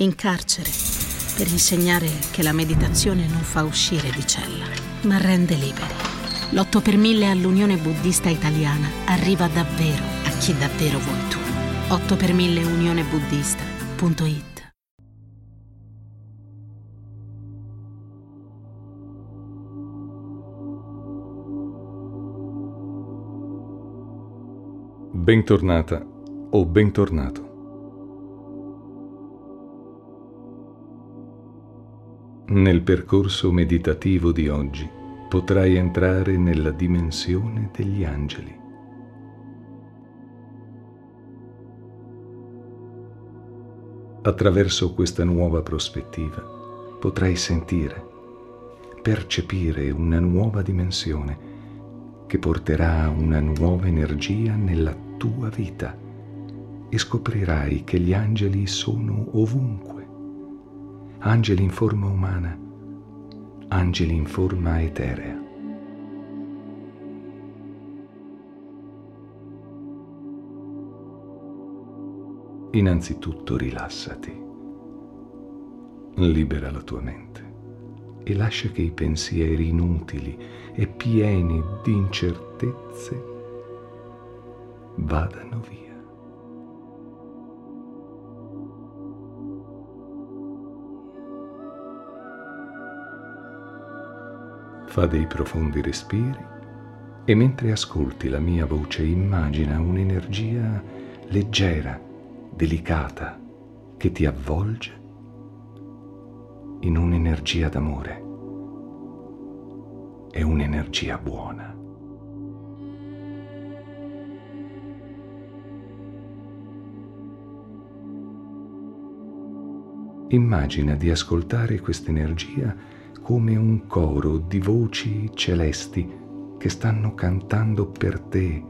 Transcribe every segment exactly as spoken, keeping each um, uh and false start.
in carcere per insegnare che la meditazione non fa uscire di cella, ma rende liberi. L'otto per mille all'Unione Buddista Italiana arriva davvero a chi davvero vuoi tu. otto per mille unione buddista punto it Bentornata o bentornato. Nel percorso meditativo di oggi potrai entrare nella dimensione degli angeli. Attraverso questa nuova prospettiva potrai sentire, percepire una nuova dimensione che porterà una nuova energia nella tua vita e scoprirai che gli angeli sono ovunque, angeli in forma umana, angeli in forma eterea. Innanzitutto rilassati, libera la tua mente e lascia che i pensieri inutili e pieni di incertezze vadano via. Fa dei profondi respiri e mentre ascolti la mia voce immagina un'energia leggera, delicata, che ti avvolge in un'energia d'amore. È un'energia buona. Immagina di ascoltare quest'energia come un coro di voci celesti che stanno cantando per te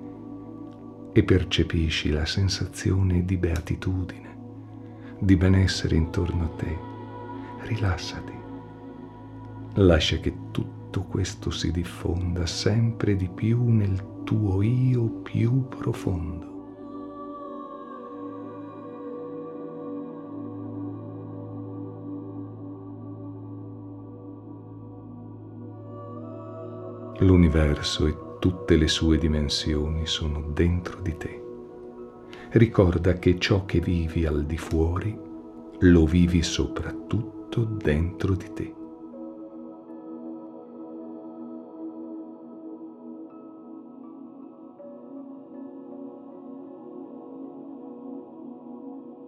e percepisci la sensazione di beatitudine, di benessere intorno a te. Rilassati. Lascia che tutto questo si diffonda sempre di più nel tuo io più profondo. L'universo e tutte le sue dimensioni sono dentro di te. Ricorda che ciò che vivi al di fuori lo vivi soprattutto dentro di te.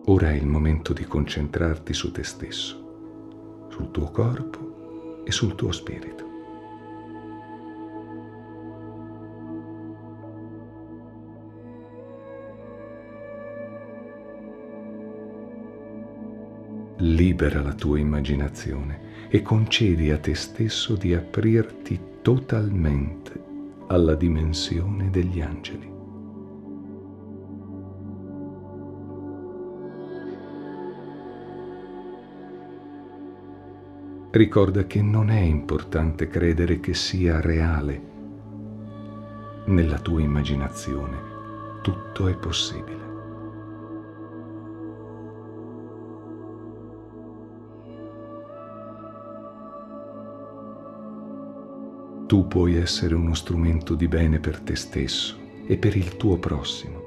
Ora è il momento di concentrarti su te stesso, sul tuo corpo e sul tuo spirito. Libera la tua immaginazione e concedi a te stesso di aprirti totalmente alla dimensione degli angeli. Ricorda che non è importante credere che sia reale. Nella tua immaginazione tutto è possibile. Tu puoi essere uno strumento di bene per te stesso e per il tuo prossimo.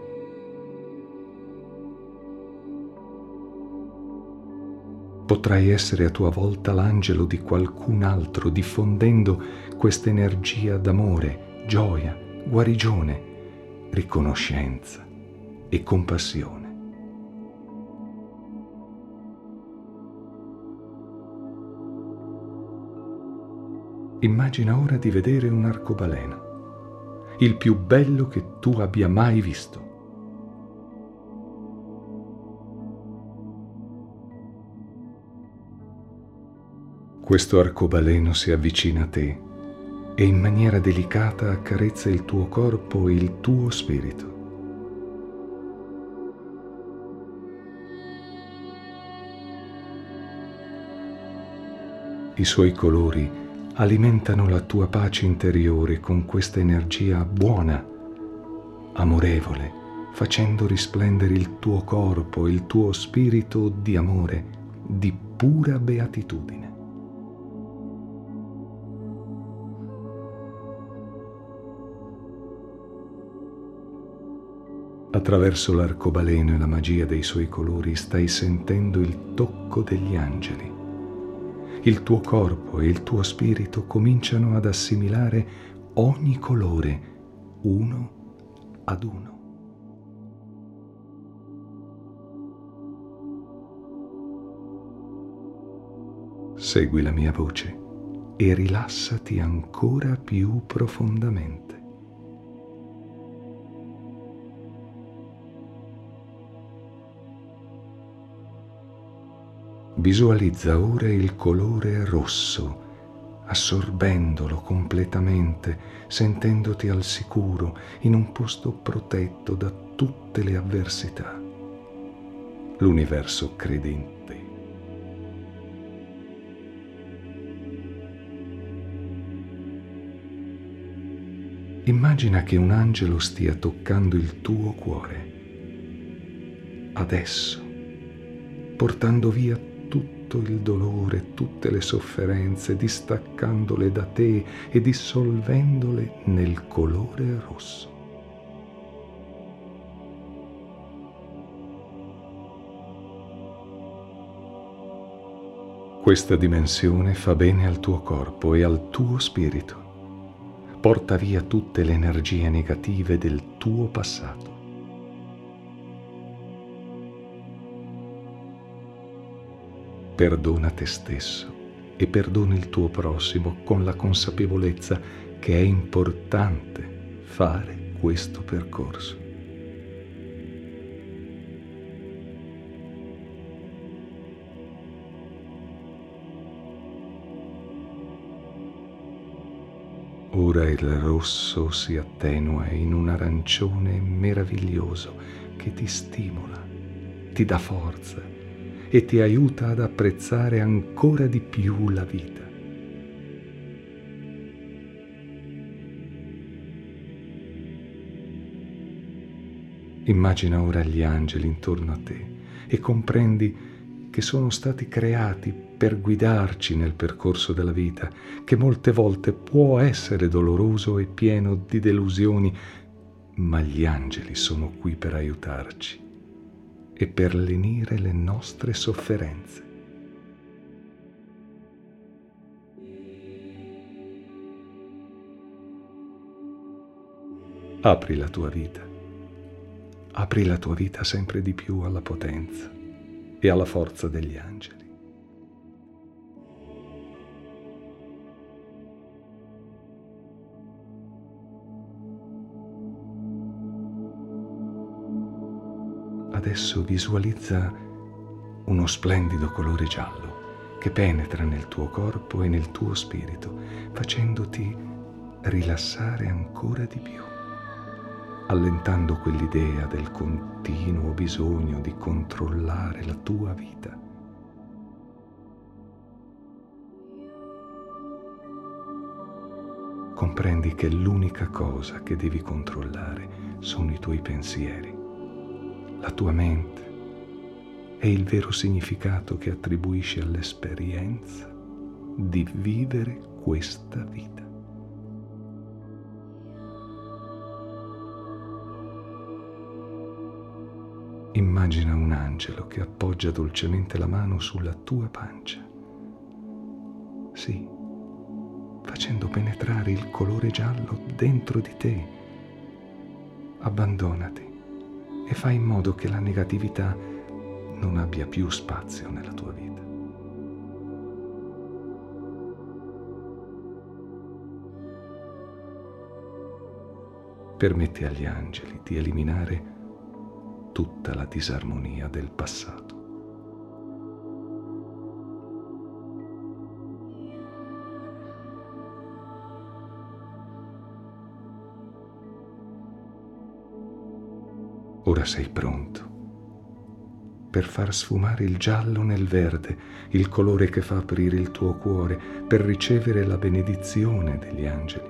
Potrai essere a tua volta l'angelo di qualcun altro, diffondendo questa energia d'amore, gioia, guarigione, riconoscenza e compassione. Immagina ora di vedere un arcobaleno, il più bello che tu abbia mai visto. Questo arcobaleno si avvicina a te e in maniera delicata accarezza il tuo corpo e il tuo spirito. I suoi colori alimentano la tua pace interiore con questa energia buona, amorevole, facendo risplendere il tuo corpo e il tuo spirito di amore, di pura beatitudine. Attraverso l'arcobaleno e la magia dei suoi colori stai sentendo il tocco degli angeli. Il tuo corpo e il tuo spirito cominciano ad assimilare ogni colore, uno ad uno. Segui la mia voce e rilassati ancora più profondamente. Visualizza ora il colore rosso, assorbendolo completamente, sentendoti al sicuro in un posto protetto da tutte le avversità. L'universo crede in te. Immagina che un angelo stia toccando il tuo cuore, adesso, portando via tutto il dolore, tutte le sofferenze, distaccandole da te e dissolvendole nel colore rosso. Questa dimensione fa bene al tuo corpo e al tuo spirito. Porta via tutte le energie negative del tuo passato. Perdona te stesso e perdona il tuo prossimo con la consapevolezza che è importante fare questo percorso. Ora il rosso si attenua in un arancione meraviglioso che ti stimola, ti dà forza e ti aiuta ad apprezzare ancora di più la vita. Immagina ora gli angeli intorno a te e comprendi che sono stati creati per guidarci nel percorso della vita, che molte volte può essere doloroso e pieno di delusioni, ma gli angeli sono qui per aiutarci e per lenire le nostre sofferenze. Apri la tua vita, apri la tua vita sempre di più alla potenza e alla forza degli angeli. Adesso visualizza uno splendido colore giallo che penetra nel tuo corpo e nel tuo spirito, facendoti rilassare ancora di più, allentando quell'idea del continuo bisogno di controllare la tua vita. Comprendi che l'unica cosa che devi controllare sono i tuoi pensieri, la tua mente e il vero significato che attribuisci all'esperienza di vivere questa vita. Immagina un angelo che appoggia dolcemente la mano sulla tua pancia, sì, facendo penetrare il colore giallo dentro di te. Abbandonati e fai in modo che la negatività non abbia più spazio nella tua vita. Permette agli angeli di eliminare tutta la disarmonia del passato. Ora sei pronto per far sfumare il giallo nel verde, il colore che fa aprire il tuo cuore per ricevere la benedizione degli angeli.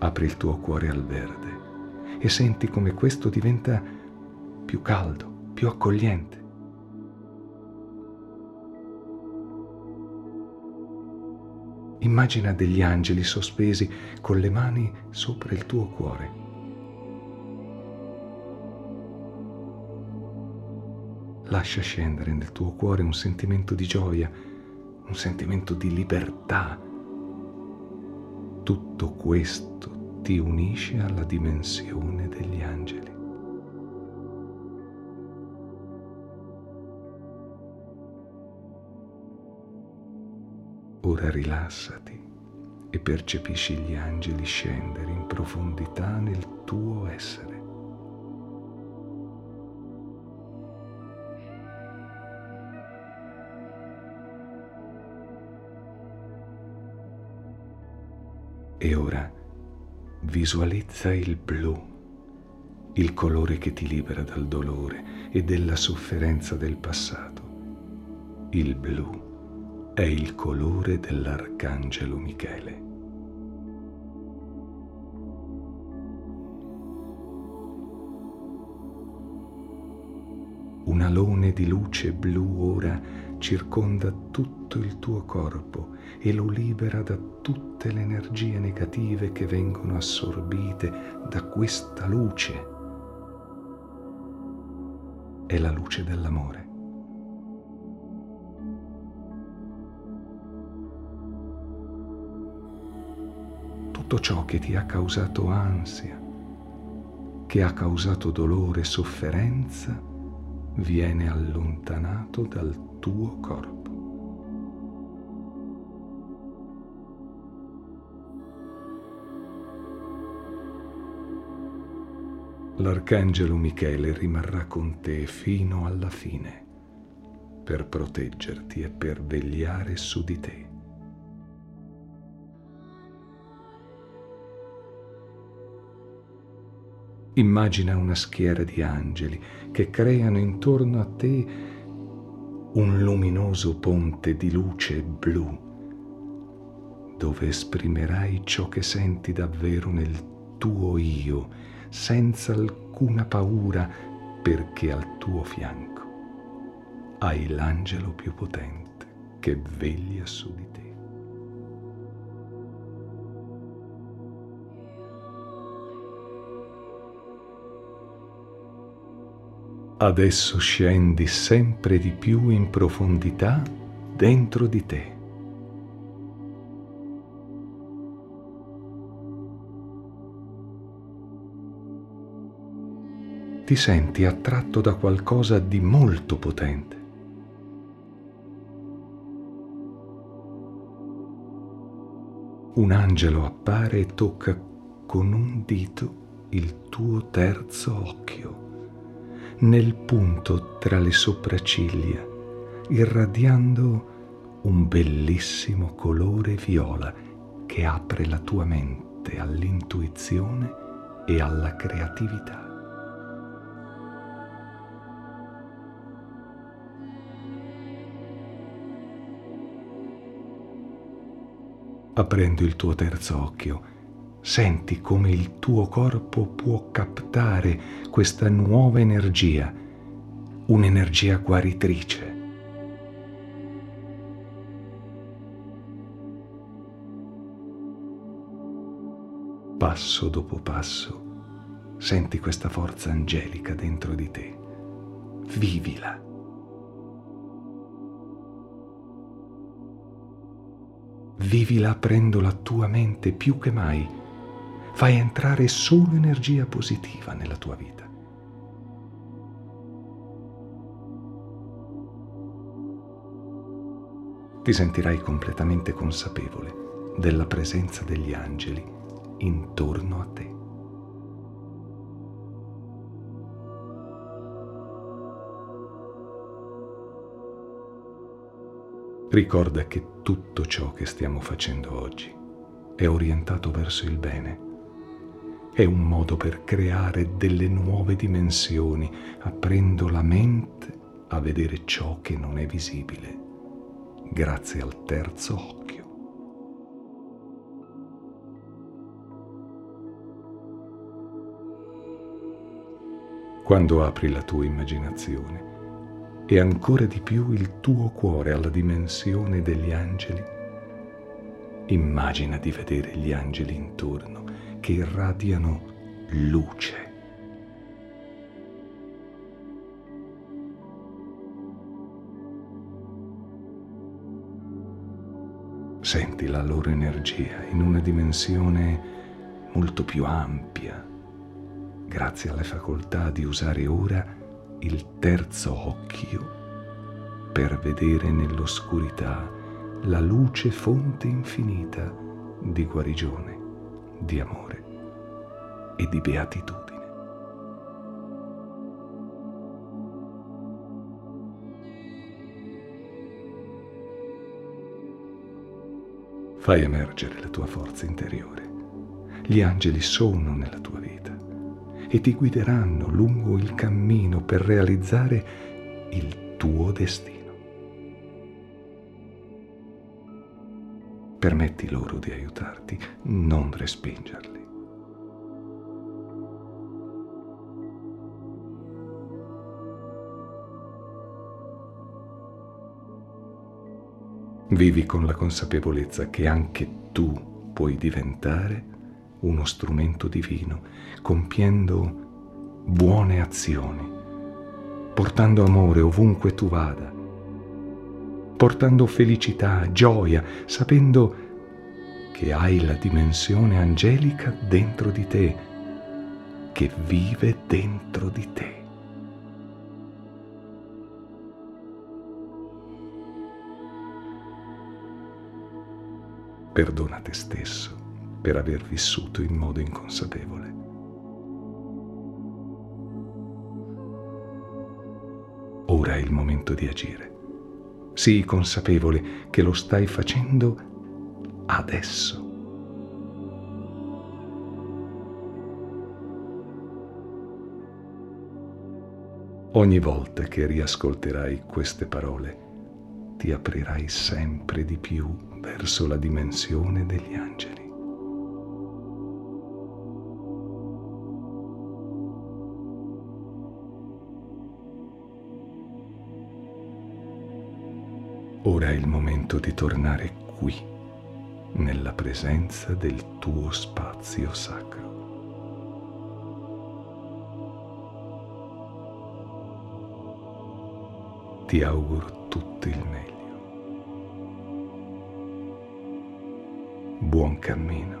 Apri il tuo cuore al verde e senti come questo diventa più caldo, più accogliente. Immagina degli angeli sospesi con le mani sopra il tuo cuore. Lascia scendere nel tuo cuore un sentimento di gioia, un sentimento di libertà. Tutto questo ti unisce alla dimensione degli angeli. Ora rilassati e percepisci gli angeli scendere in profondità nel tuo essere. E ora visualizza il blu, il colore che ti libera dal dolore e dalla sofferenza del passato. Il blu è il colore dell'Arcangelo Michele. Un alone di luce blu ora circonda tutto il tuo corpo e lo libera da tutte le energie negative che vengono assorbite da questa luce. È la luce dell'amore. Tutto ciò che ti ha causato ansia, che ha causato dolore e sofferenza, viene allontanato dal tuo corpo. L'Arcangelo Michele rimarrà con te fino alla fine, per proteggerti e per vegliare su di te. Immagina una schiera di angeli che creano intorno a te un luminoso ponte di luce blu, dove esprimerai ciò che senti davvero nel tuo io, senza alcuna paura, perché al tuo fianco hai l'angelo più potente che veglia su di te. Adesso scendi sempre di più in profondità dentro di te. Ti senti attratto da qualcosa di molto potente. Un angelo appare e tocca con un dito il tuo terzo occhio, nel punto tra le sopracciglia, irradiando un bellissimo colore viola che apre la tua mente all'intuizione e alla creatività. Aprendo il tuo terzo occhio, senti come il tuo corpo può captare questa nuova energia, un'energia guaritrice. Passo dopo passo, senti questa forza angelica dentro di te. Vivila. Vivila aprendo la tua mente più che mai. Fai entrare solo energia positiva nella tua vita. Ti sentirai completamente consapevole della presenza degli angeli intorno a te. Ricorda che tutto ciò che stiamo facendo oggi è orientato verso il bene. È un modo per creare delle nuove dimensioni, aprendo la mente a vedere ciò che non è visibile, grazie al terzo occhio. quando apri la tua immaginazione e ancora di più il tuo cuore alla dimensione degli angeli. Immagina di vedere gli angeli intorno che irradiano luce. Senti la loro energia in una dimensione molto più ampia, grazie alla facoltà di usare ora il terzo occhio per vedere nell'oscurità la luce fonte infinita di guarigione, di amore e di beatitudine. Fai emergere la tua forza interiore. Gli angeli sono nella tua vita e ti guideranno lungo il cammino per realizzare il tuo destino. Permetti loro di aiutarti, non respingerli. Vivi con la consapevolezza che anche tu puoi diventare uno strumento divino, compiendo buone azioni, portando amore ovunque tu vada, portando felicità, gioia, sapendo che hai la dimensione angelica dentro di te, che vive dentro di te. Perdona te stesso per aver vissuto in modo inconsapevole. Ora è il momento di agire. Sii consapevole che lo stai facendo adesso. Ogni volta che riascolterai queste parole, ti aprirai sempre di più verso la dimensione degli angeli. Ora è il momento di tornare qui, nella presenza del tuo spazio sacro. Ti auguro tutto il meglio. Buon cammino.